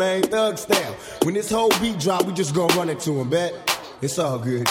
man, thug style. When this whole beat drop, we just gonna run it to him, bet. It's all good.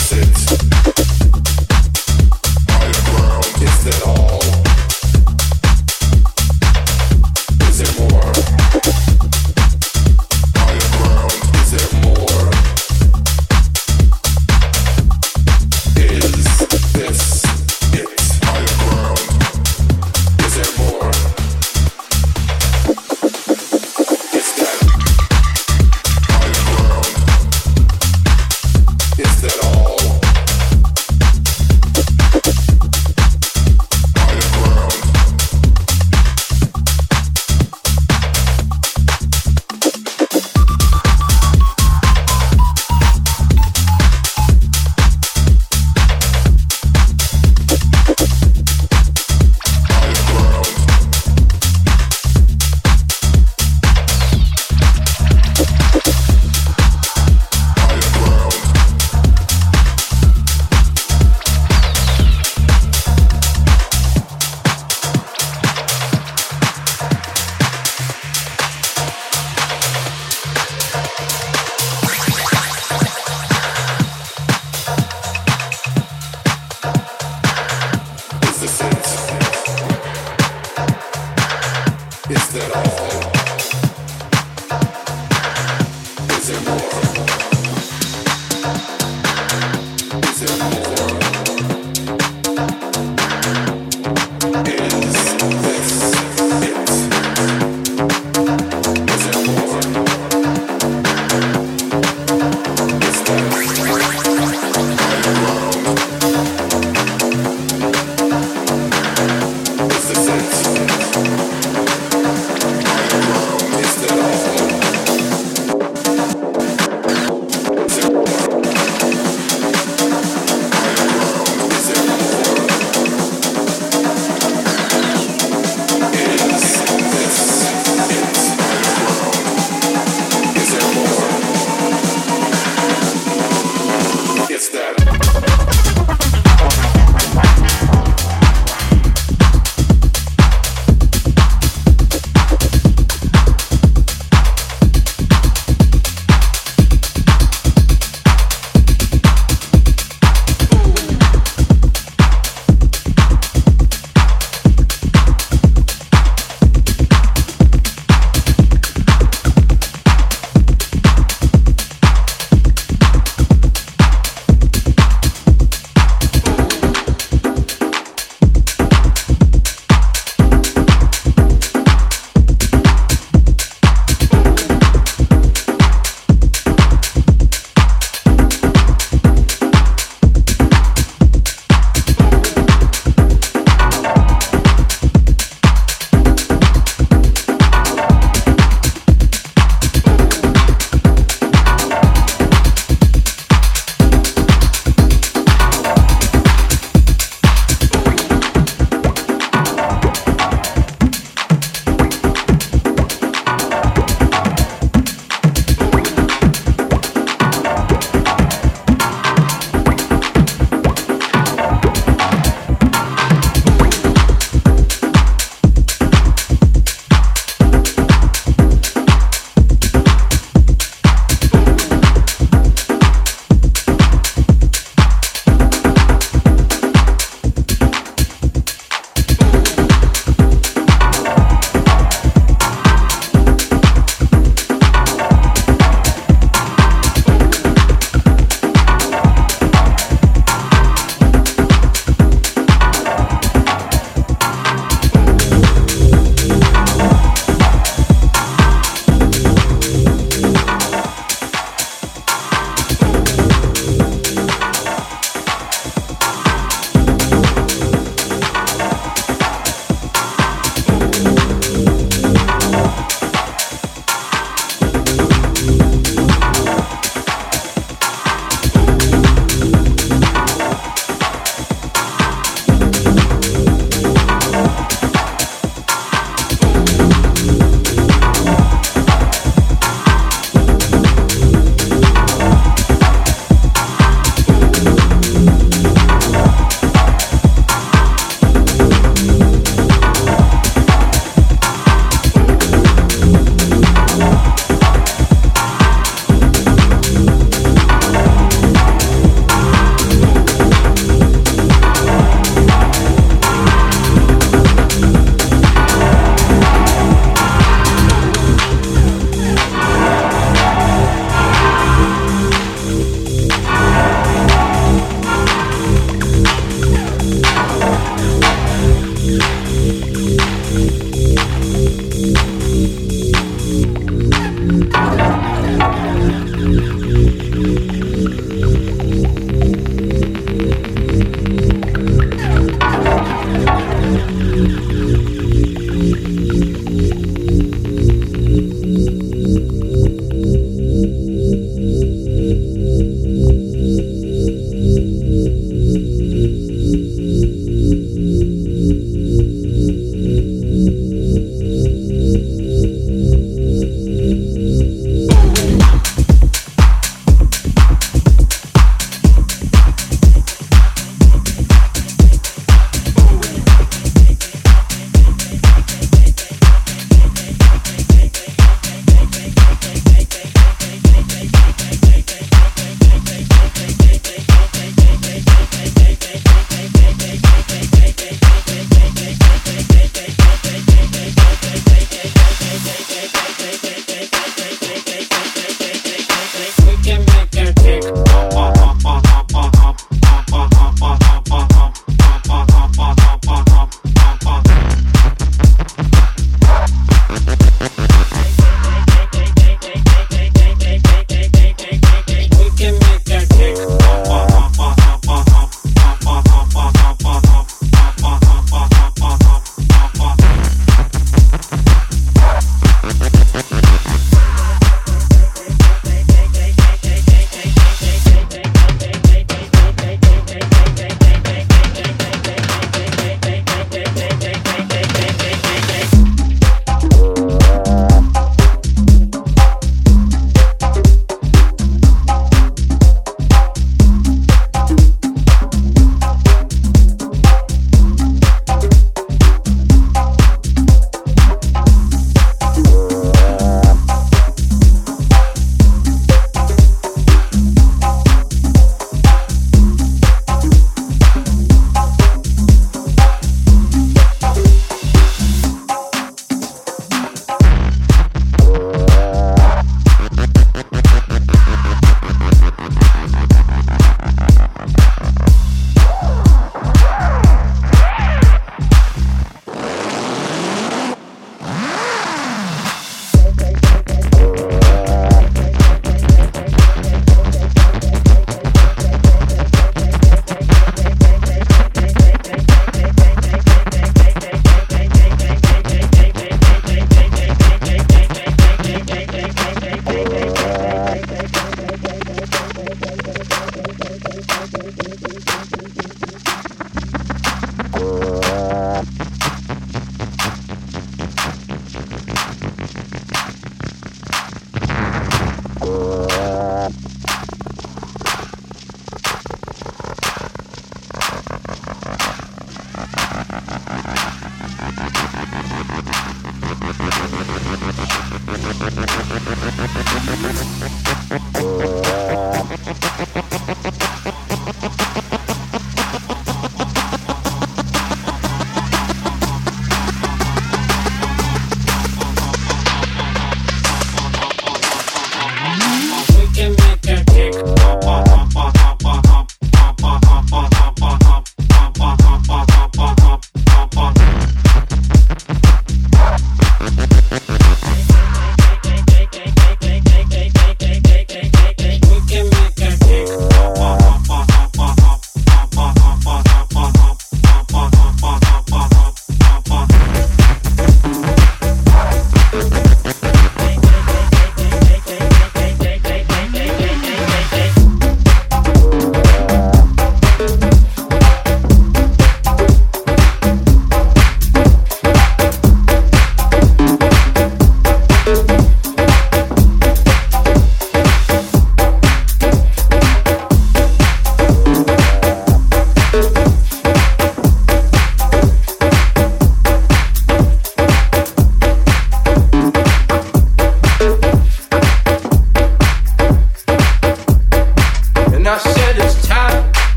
Is that all?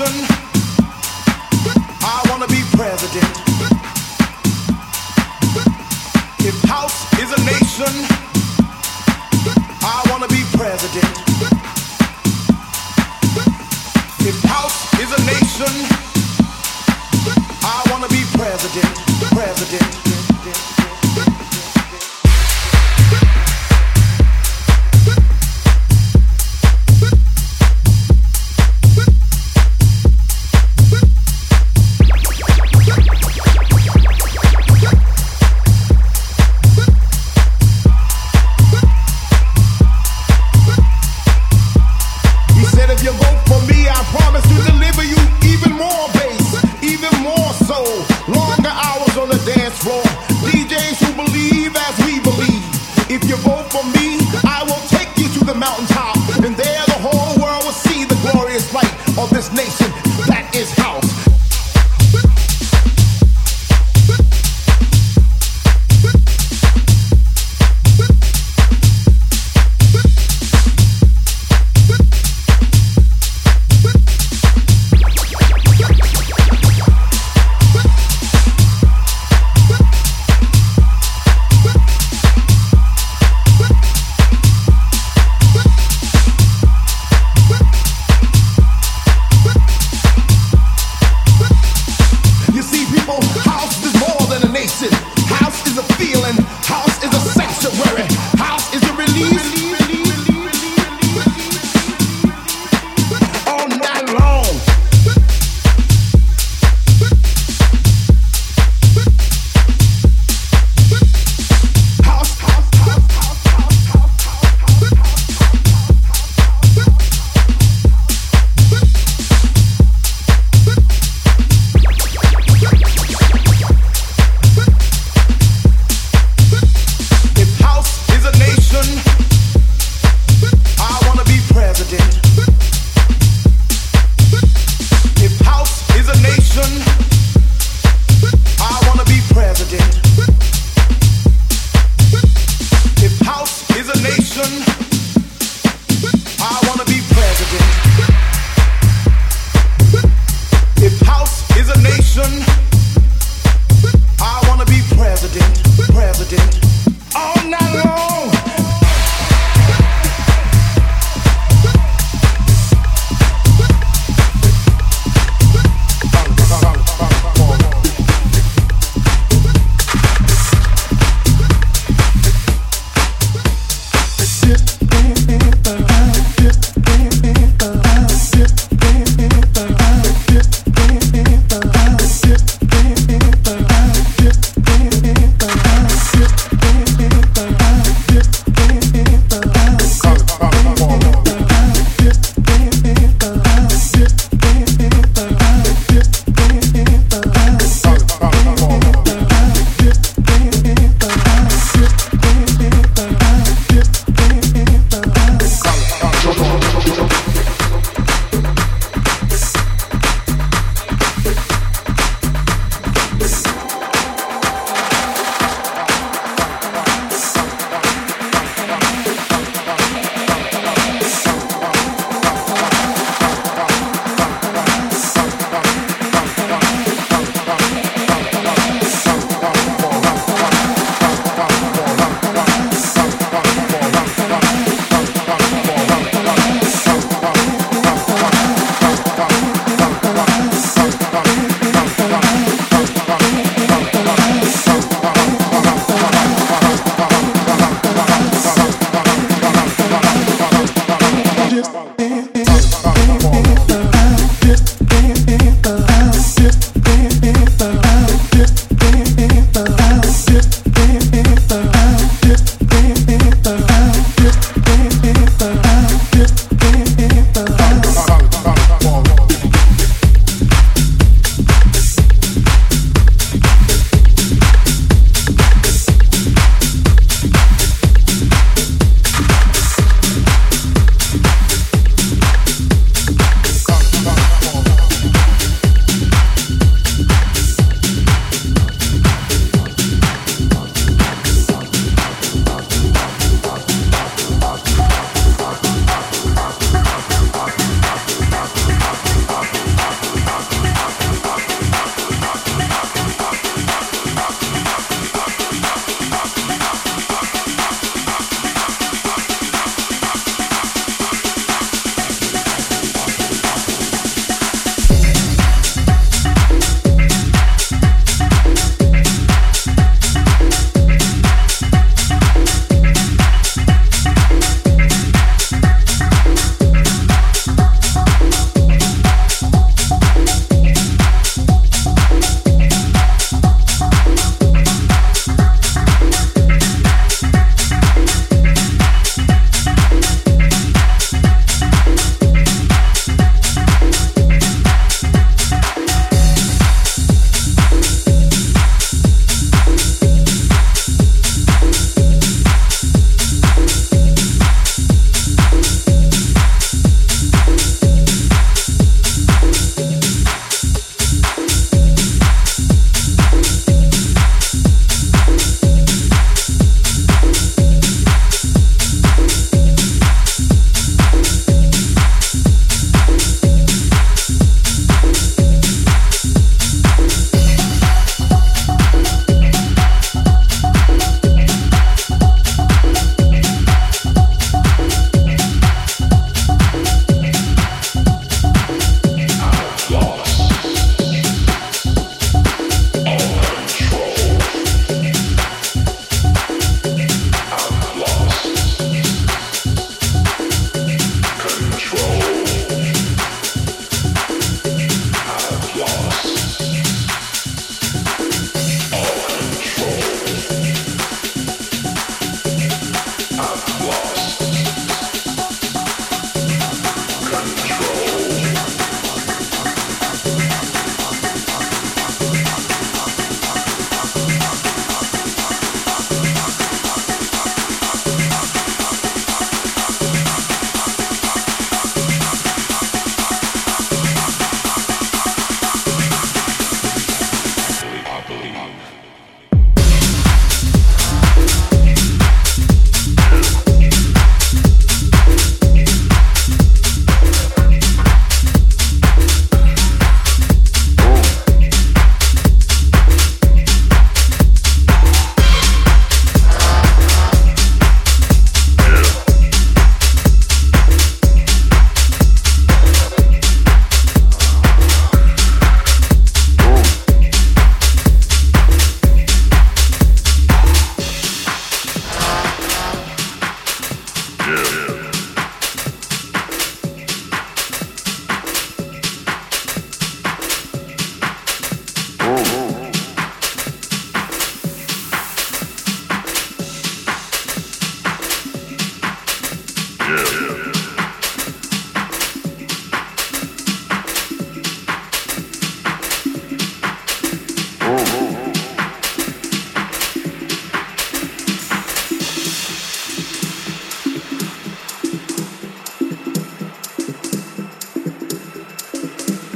reason I want to be president. If house is a nation, I want to be president. If house is a nation, I want to be president, president.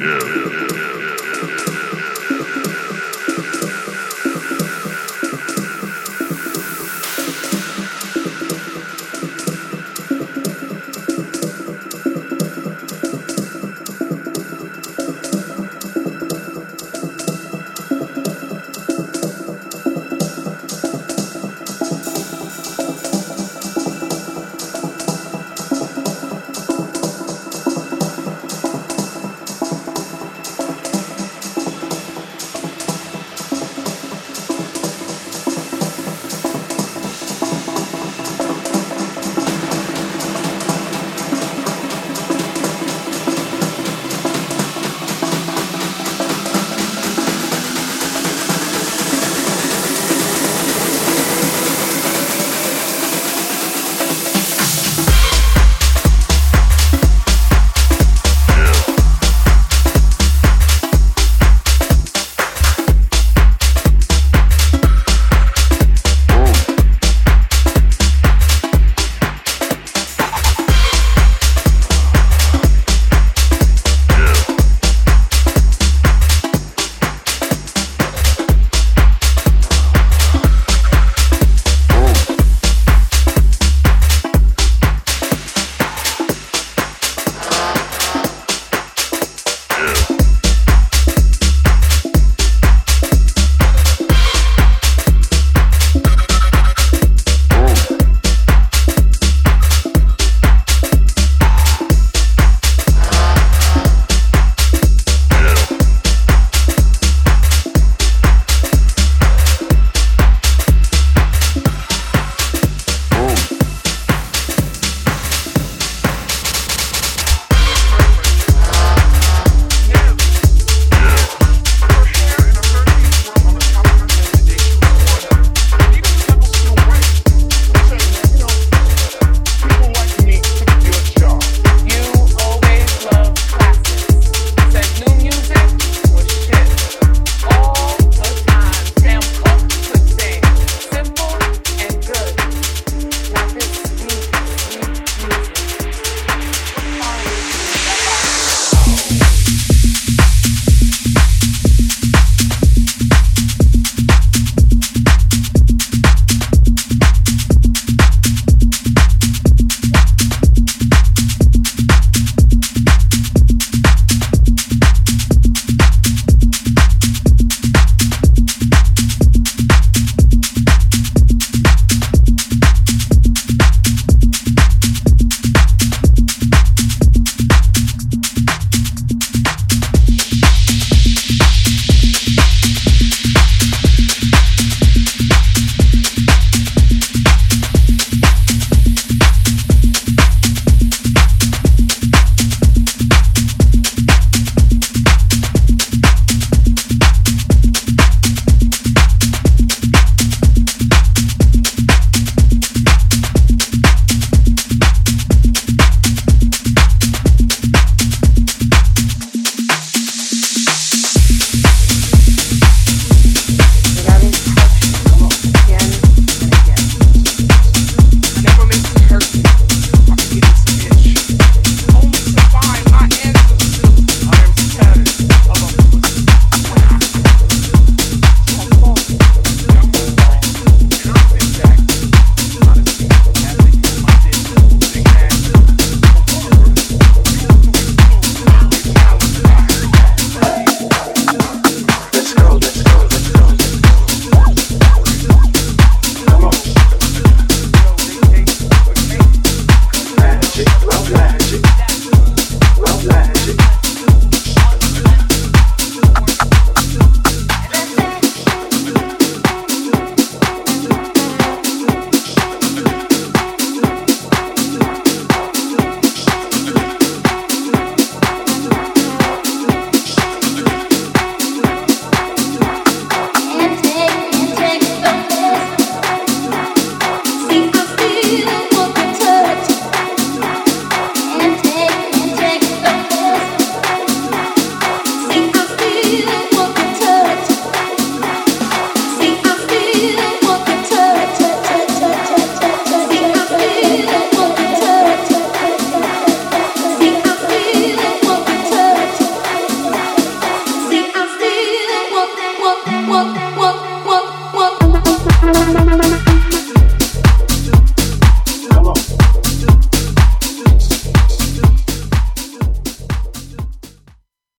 Yeah.